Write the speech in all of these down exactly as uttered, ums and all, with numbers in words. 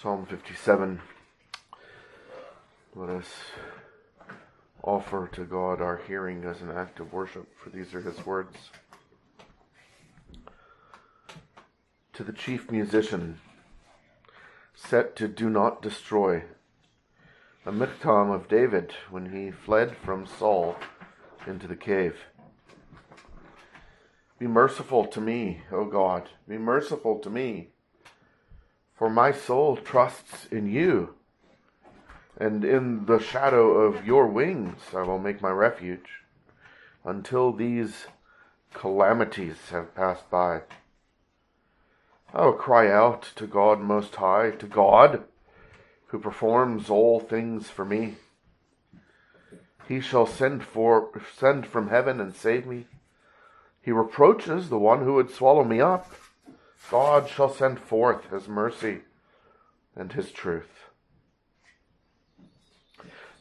Psalm fifty-seven. Let us offer to God our hearing as an act of worship, for these are his words. To the chief musician, set to do not destroy, a miktam of David when he fled from Saul into the cave. Be merciful to me, O God, be merciful to me, for my soul trusts in you, and in the shadow of your wings I will make my refuge, until these calamities have passed by. I will cry out to God Most High, to God, who performs all things for me. He shall send for send from heaven and save me. He reproaches the one who would swallow me up. God shall send forth his mercy and his truth.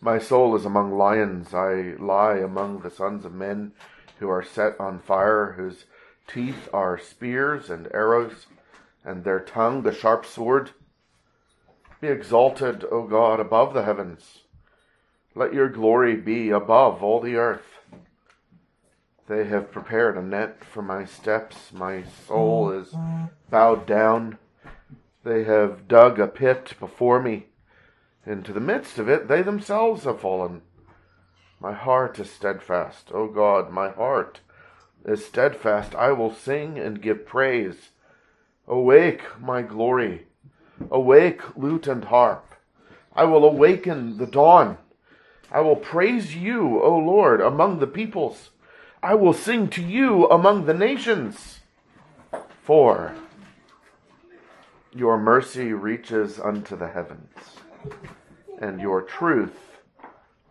My soul is among lions. I lie among the sons of men who are set on fire, whose teeth are spears and arrows, and their tongue the sharp sword. Be exalted, O God, above the heavens. Let your glory be above all the earth. They have prepared a net for my steps. My soul is bowed down. They have dug a pit before me. Into the midst of it, they themselves have fallen. My heart is steadfast. O God, my heart is steadfast. I will sing and give praise. Awake, my glory. Awake, lute and harp. I will awaken the dawn. I will praise you, O Lord, among the peoples. I will sing to you among the nations, for your mercy reaches unto the heavens, and your truth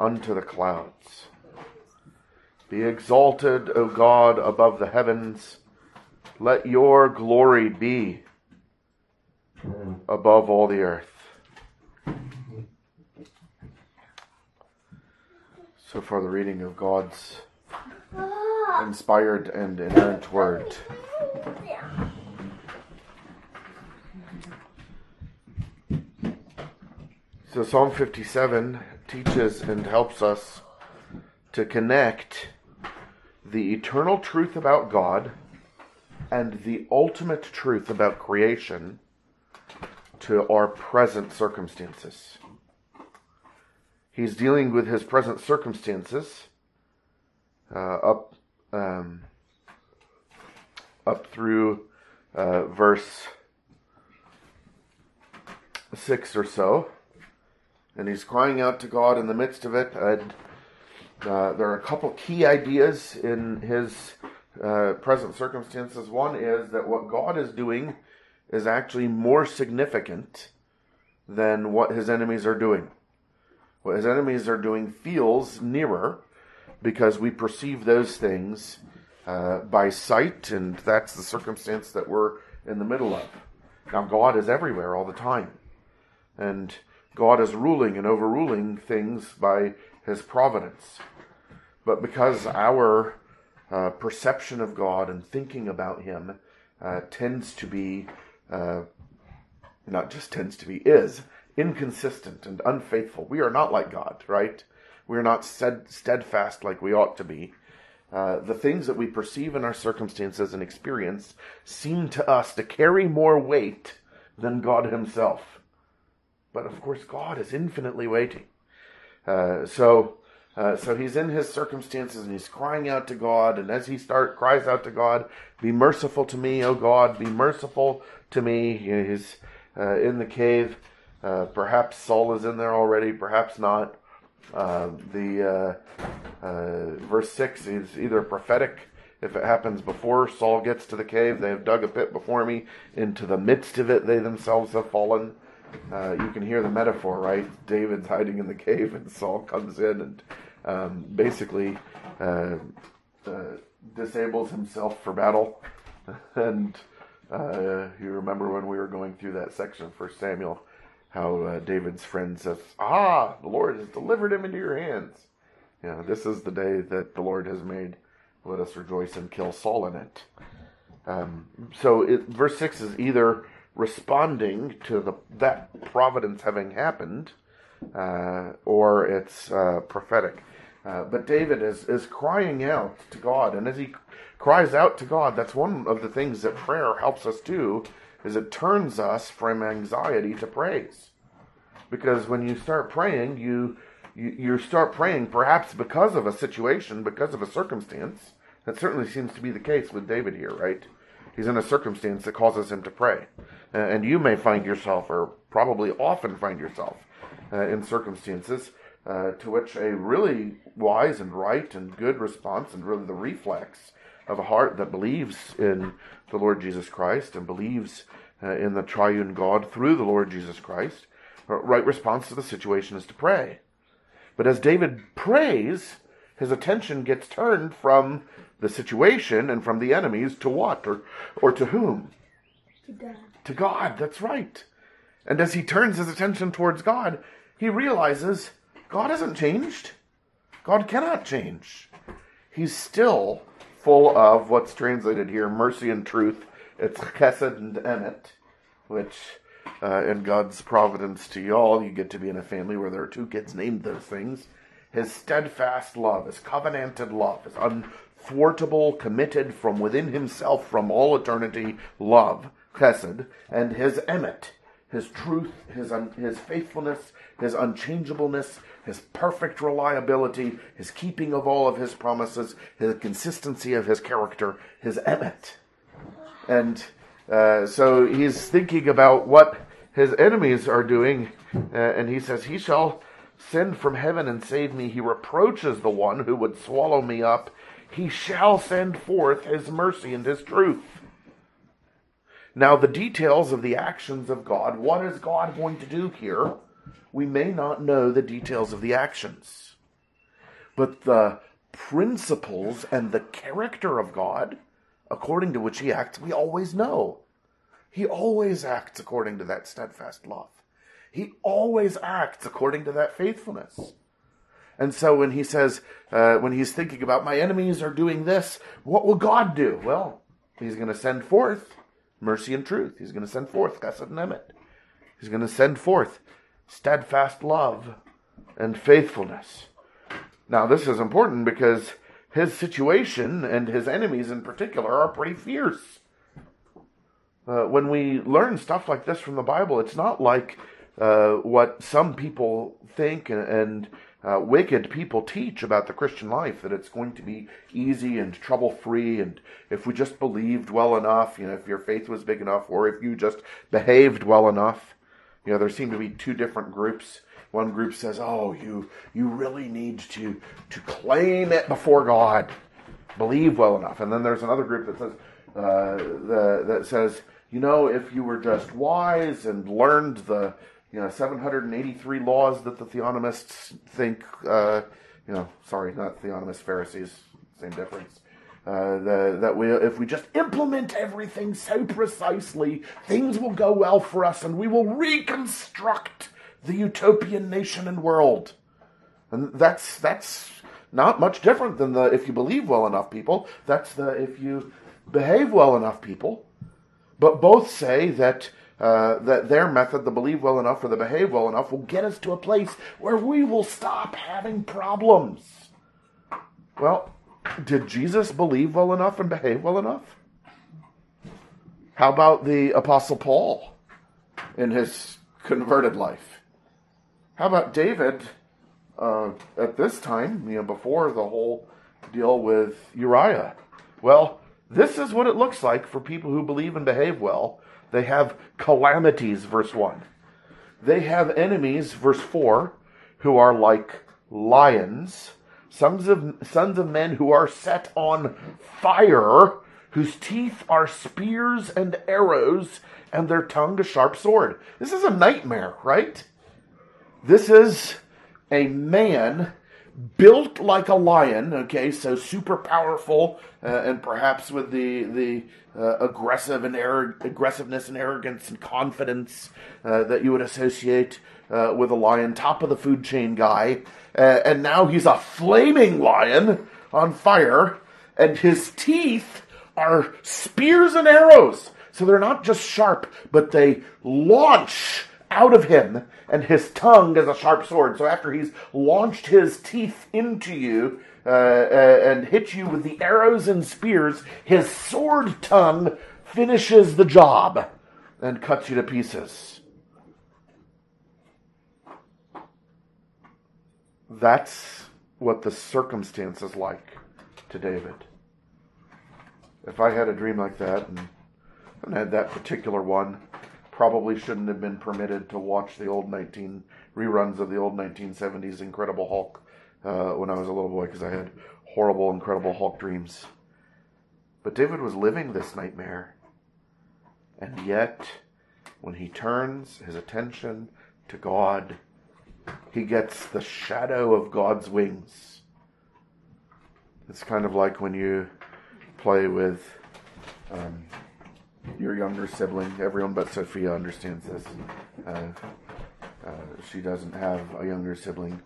unto the clouds. Be exalted, O God, above the heavens. Let your glory be above all the earth. So far the reading of God's inspired and inerrant word. So Psalm fifty-seven teaches and helps us to connect the eternal truth about God and the ultimate truth about creation to our present circumstances. He's dealing with his present circumstances uh, up Um, up through uh, verse six or so. And he's crying out to God in the midst of it. And, uh, there are a couple key ideas in his uh, present circumstances. One is that what God is doing is actually more significant than what his enemies are doing. What his enemies are doing feels nearer, because we perceive those things uh, by sight, and that's the circumstance that we're in the middle of. Now, God is everywhere all the time, and God is ruling and overruling things by his providence. But because our uh, perception of God and thinking about him uh, tends to be, uh, not just tends to be, is inconsistent and unfaithful. We are not like God, right? We're not steadfast like we ought to be. Uh, the things that we perceive in our circumstances and experience seem to us to carry more weight than God himself. But of course, God is infinitely waiting. Uh, so uh, so he's in his circumstances and he's crying out to God. And as he start cries out to God, be merciful to me, O God, be merciful to me. He's uh, in the cave. Uh, perhaps Saul is in there already, perhaps not. Uh, the uh, uh, verse six is either prophetic if it happens before Saul gets to the cave. They have dug a pit before me. Into the midst of it, they themselves have fallen. Uh, you can hear the metaphor, right? David's hiding in the cave, and Saul comes in and um, basically uh, uh, disables himself for battle. And uh, you remember when we were going through that section of First Samuel. How uh, David's friend says, ah, the Lord has delivered him into your hands. You know, this is the day that the Lord has made. Let us rejoice and kill Saul in it. Um, so it, verse six is either responding to the, that providence having happened, uh, or it's uh, prophetic. Uh, but David is, is crying out to God, and as he cries out to God, that's one of the things that prayer helps us do, is it turns us from anxiety to praise. Because when you start praying, you, you, you start praying perhaps because of a situation, because of a circumstance. That certainly seems to be the case with David here, right? He's in a circumstance that causes him to pray. Uh, and you may find yourself, or probably often find yourself, uh, in circumstances uh, to which a really wise and right and good response, and really the reflex of a heart that believes in the Lord Jesus Christ and believes uh, in the triune God through the Lord Jesus Christ, a right response to the situation is to pray. But as David prays, his attention gets turned from the situation and from the enemies to what? Or or to whom? To God. To God, that's right. And as he turns his attention towards God, he realizes God hasn't changed. God cannot change. He's still full of what's translated here, mercy and truth. It's Chesed and Emet, which uh, in God's providence to y'all, you get to be in a family where there are two kids named those things. His steadfast love, his covenanted love, his unthwartable, committed from within himself, from all eternity, love, chesed, and his emet, his truth, his un- his faithfulness, his unchangeableness, his perfect reliability, his keeping of all of his promises, his consistency of his character, his emet. And uh, so he's thinking about what his enemies are doing, uh, and he says, he shall send from heaven and save me. He reproaches the one who would swallow me up. He shall send forth his mercy and his truth. Now, the details of the actions of God, what is God going to do here? We may not know the details of the actions. But the principles and the character of God, according to which he acts, we always know. He always acts according to that steadfast love. He always acts according to that faithfulness. And so when he says, uh, when he's thinking about my enemies are doing this, what will God do? Well, he's going to send forth mercy and truth. He's going to send forth chesed and emet. He's going to send forth steadfast love and faithfulness. Now, this is important because his situation and his enemies in particular are pretty fierce. Uh, when we learn stuff like this from the Bible, it's not like Uh, what some people think and, and uh, wicked people teach about the Christian life, that it's going to be easy and trouble-free, and if we just believed well enough, you know, if your faith was big enough, or if you just behaved well enough. You know, there seem to be two different groups. One group says, oh, you you really need to, to claim it before God. Believe well enough. And then there's another group that says, uh, the, that says, you know, if you were just wise and learned the You know, seven hundred eighty-three laws that the theonomists think, uh, you know, sorry, not theonomists, Pharisees, same difference, uh, the, that we, if we just implement everything so precisely, things will go well for us and we will reconstruct the utopian nation and world. And that's that's not much different than the if you believe well enough people. That's the if you behave well enough people. But both say that Uh, that their method, the believe well enough or the behave well enough, will get us to a place where we will stop having problems. Well, did Jesus believe well enough and behave well enough? How about the Apostle Paul in his converted life? How about David uh, at this time, you know, before the whole deal with Uriah? Well, this is what it looks like for people who believe and behave well. They have calamities, verse one. They have enemies, verse four, who are like lions, sons of, sons of men who are set on fire, whose teeth are spears and arrows, and their tongue a sharp sword. This is a nightmare, right? This is a man built like a lion, okay, so super powerful, uh, and perhaps with the the uh, aggressive and arro- aggressiveness and arrogance and confidence uh, that you would associate uh, with a lion, top of the food chain guy, uh, and now he's a flaming lion on fire, and his teeth are spears and arrows. So they're not just sharp, but they launch out of him, and his tongue is a sharp sword. So after he's launched his teeth into you uh, uh, and hit you with the arrows and spears, his sword tongue finishes the job and cuts you to pieces. That's what the circumstance is like to David. If I had a dream like that, and I had that particular one, probably shouldn't have been permitted to watch the old nineteen reruns of the old nineteen seventies Incredible Hulk uh, when I was a little boy, because I had horrible Incredible Hulk dreams. But David was living this nightmare. And yet, when he turns his attention to God, he gets the shadow of God's wings. It's kind of like when you play with um, your younger sibling. Everyone but Sophia understands this. Uh, uh, she doesn't have a younger sibling.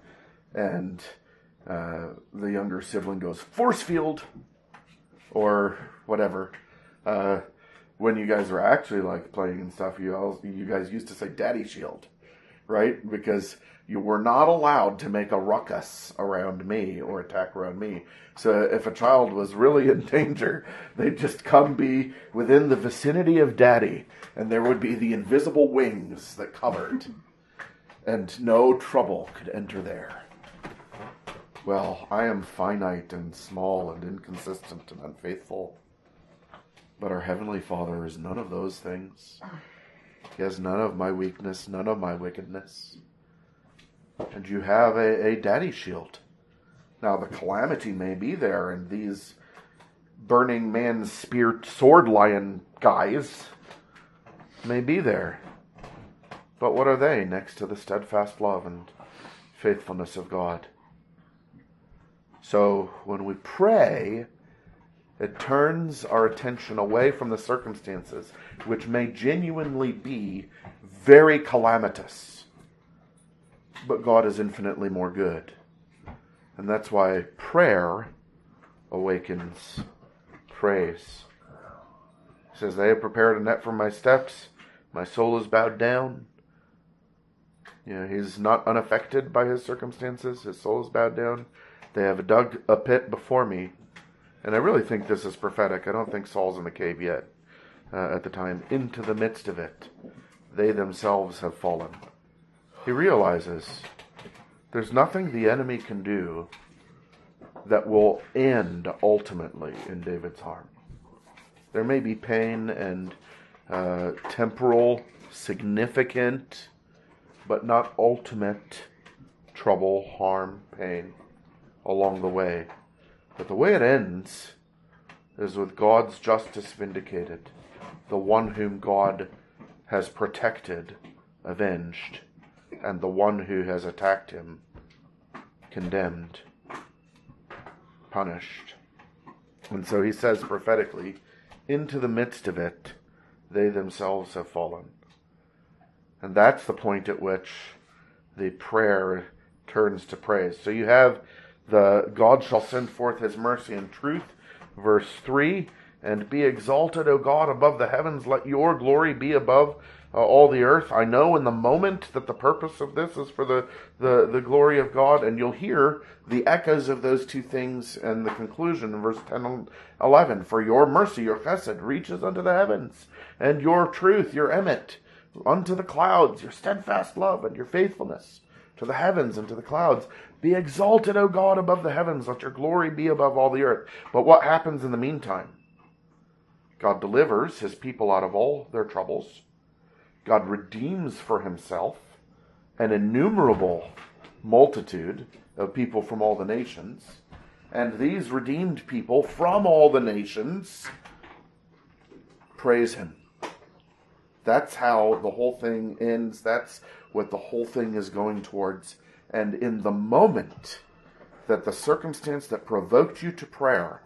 And uh, the younger sibling goes force field or whatever. Uh, when you guys were actually like playing and stuff, you, all, you guys used to say daddy shield, right? Because you were not allowed to make a ruckus around me or attack around me. So if a child was really in danger, they'd just come be within the vicinity of daddy, and there would be the invisible wings that covered, and no trouble could enter there. Well, I am finite and small and inconsistent and unfaithful, but our Heavenly Father is none of those things. He has none of my weakness, none of my wickedness. And you have a, a daddy shield. Now, the calamity may be there, and these burning man spear sword lion guys may be there. But what are they next to the steadfast love and faithfulness of God? So, when we pray, it turns our attention away from the circumstances, which may genuinely be very calamitous. But God is infinitely more good. And that's why prayer awakens praise. It says, they have prepared a net for my steps. My soul is bowed down. You know, he's not unaffected by his circumstances. His soul is bowed down. They have dug a pit before me. And I really think this is prophetic. I don't think Saul's in the cave yet uh, at the time. Into the midst of it, they themselves have fallen. He realizes there's nothing the enemy can do that will end ultimately in David's harm. There may be pain and uh, temporal, significant, but not ultimate trouble, harm, pain along the way. But the way it ends is with God's justice vindicated, the one whom God has protected, avenged, and the one who has attacked him, condemned, punished. And so he says prophetically, into the midst of it, they themselves have fallen. And that's the point at which the prayer turns to praise. So you have the God shall send forth his mercy and truth, verse three, and be exalted, O God, above the heavens, let your glory be above Uh, all the earth. I know in the moment that the purpose of this is for the, the, the glory of God, and you'll hear the echoes of those two things and the conclusion in verse ten and eleven. For your mercy, your chesed, reaches unto the heavens, and your truth, your emet, unto the clouds, your steadfast love and your faithfulness to the heavens and to the clouds. Be exalted, O God, above the heavens, let your glory be above all the earth. But what happens in the meantime? God delivers his people out of all their troubles. God redeems for himself an innumerable multitude of people from all the nations. And these redeemed people from all the nations praise him. That's how the whole thing ends. That's what the whole thing is going towards. And in the moment that the circumstance that provoked you to prayer,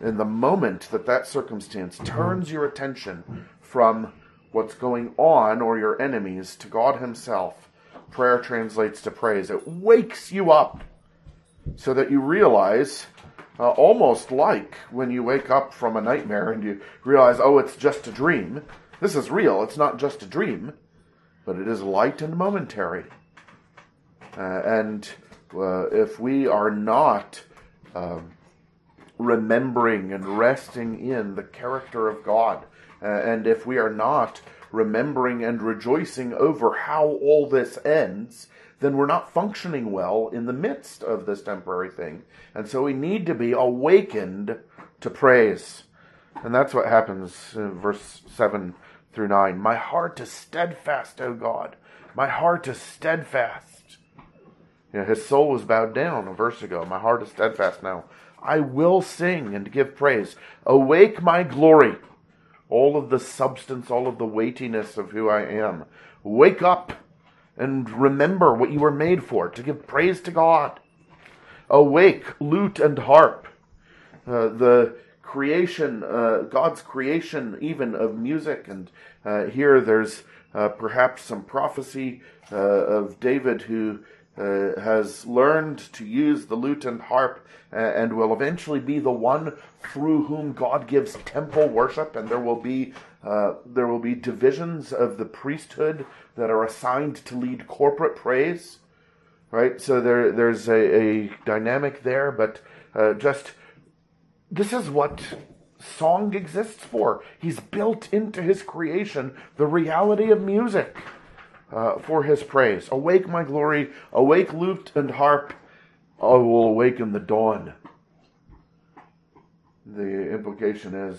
in the moment that that circumstance turns your attention from what's going on or your enemies to God himself, prayer translates to praise. It wakes you up so that you realize Uh, almost like when you wake up from a nightmare and you realize, oh, it's just a dream. This is real. It's not just a dream, but it is light and momentary. Uh, and uh, if we are not um, remembering and resting in the character of God, uh, and if we are not remembering and rejoicing over how all this ends, then we're not functioning well in the midst of this temporary thing. And so we need to be awakened to praise. And that's what happens in verse seven through nine. My heart is steadfast, O God. My heart is steadfast. You know, his soul was bowed down a verse ago. My heart is steadfast now. I will sing and give praise. Awake my glory. All of the substance, all of the weightiness of who I am. Wake up. And remember what you were made for, to give praise to God. Awake, lute and harp. Uh, the creation, uh, God's creation even of music. And uh, here there's uh, perhaps some prophecy uh, of David who uh, has learned to use the lute and harp uh, and will eventually be the one through whom God gives temple worship. And there will be Uh, there will be divisions of the priesthood that are assigned to lead corporate praise, right? So there, there's a, a dynamic there, but uh, just this is what song exists for. He's built into his creation the reality of music uh, for his praise. Awake my glory, awake lute and harp, I will awaken the dawn. The implication is,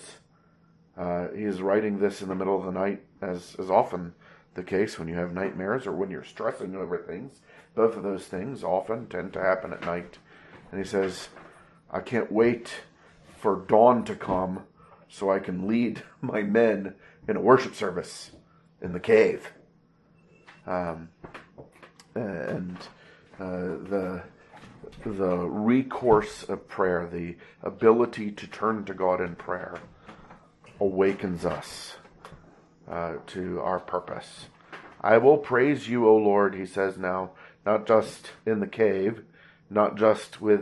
Uh, he is writing this in the middle of the night, as is often the case when you have nightmares or when you're stressing over things. Both of those things often tend to happen at night. And he says, I can't wait for dawn to come so I can lead my men in a worship service in the cave. Um, and uh, the... the recourse of prayer, the ability to turn to God in prayer, awakens us uh, to our purpose. I will praise you, O Lord, he says now, not just in the cave, not just with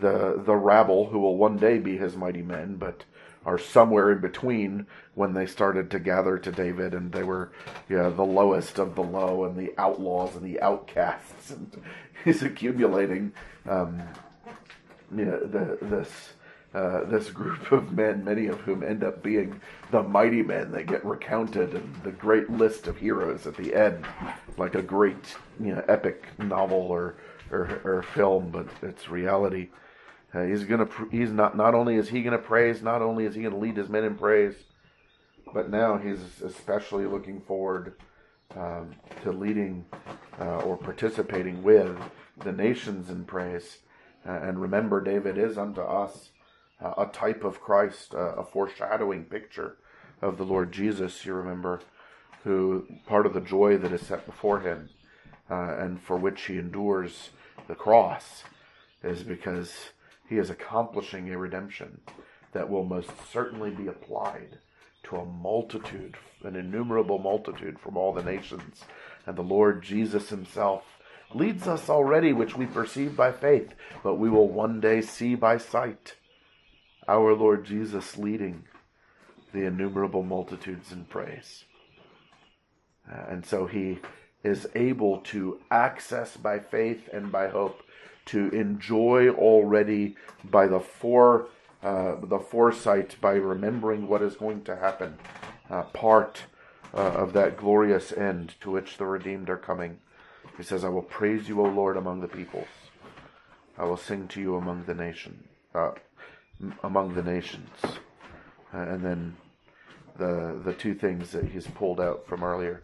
the the rabble who will one day be his mighty men, but are somewhere in between when they started to gather to David and they were you know, the lowest of the low and the outlaws and the outcasts. And he's accumulating um, you know, the, this... Uh, this group of men, many of whom end up being the mighty men that get recounted in the great list of heroes at the end, like a great, you know, epic novel or or, or film, but it's reality. Uh, he's gonna, he's not. Not only is he gonna praise, not only is he gonna lead his men in praise, but now he's especially looking forward um, to leading uh, or participating with the nations in praise. Uh, and remember, David is unto us Uh, a type of Christ, uh, a foreshadowing picture of the Lord Jesus, you remember, who part of the joy that is set before him uh, and for which he endures the cross is because he is accomplishing a redemption that will most certainly be applied to a multitude, an innumerable multitude from all the nations. And the Lord Jesus himself leads us already, which we perceive by faith, but we will one day see by sight. Our Lord Jesus leading the innumerable multitudes in praise. Uh, and so he is able to access by faith and by hope to enjoy already by the fore, uh, the foresight, by remembering what is going to happen, uh, part uh, of that glorious end to which the redeemed are coming. He says, I will praise you, O Lord, among the peoples. I will sing to you among the nation. Uh, among the nations. Uh, and then the the two things that he's pulled out from earlier.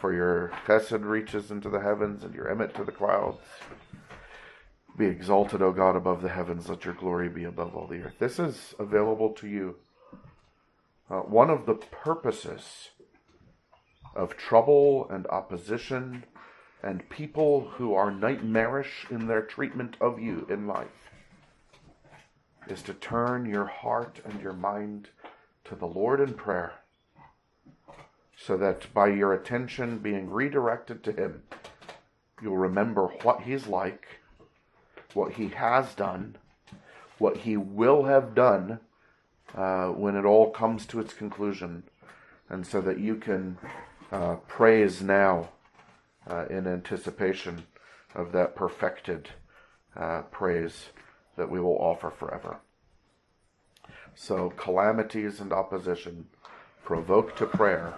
For your Chesed reaches into the heavens and your Emet to the clouds. Be exalted, O God, above the heavens. Let your glory be above all the earth. This is available to you. Uh, one of the purposes of trouble and opposition and people who are nightmarish in their treatment of you in life is to turn your heart and your mind to the Lord in prayer, so that by your attention being redirected to him, you'll remember what he's like, what he has done, what he will have done uh, when it all comes to its conclusion, and so that you can uh, praise now uh, in anticipation of that perfected uh, praise that we will offer forever. So calamities and opposition provoke to prayer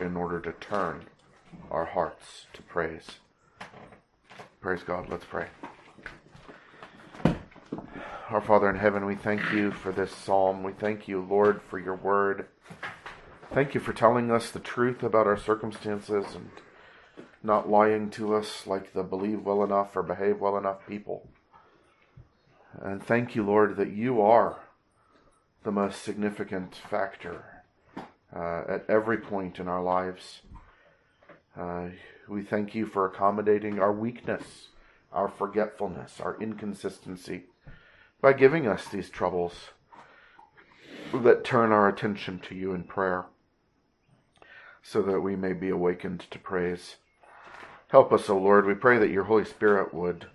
in order to turn our hearts to praise. Praise God. Let's pray. Our Father in heaven, we thank you for this psalm. We thank you, Lord, for your word. Thank you for telling us the truth about our circumstances and not lying to us like the believe well enough or behave well enough people. And thank you, Lord, that you are the most significant factor uh, at every point in our lives. Uh, we thank you for accommodating our weakness, our forgetfulness, our inconsistency, by giving us these troubles that turn our attention to you in prayer, so that we may be awakened to praise. Help us, O Lord. We pray that your Holy Spirit would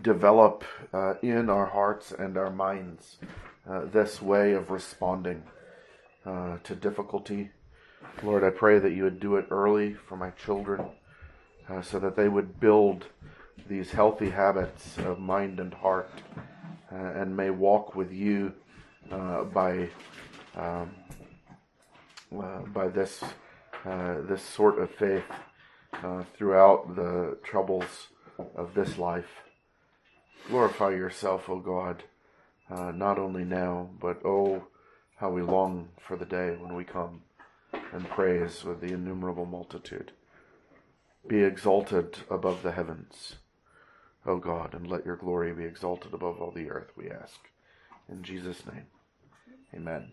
develop uh, in our hearts and our minds uh, this way of responding uh, to difficulty. Lord, I pray that you would do it early for my children, uh, so that they would build these healthy habits of mind and heart, uh, and may walk with you uh, by um, uh, by this uh, this sort of faith uh, throughout the troubles of this life. Glorify yourself, O God, uh, not only now, but oh, how we long for the day when we come and praise with the innumerable multitude. Be exalted above the heavens, O God, and let your glory be exalted above all the earth, we ask. In Jesus' name, amen.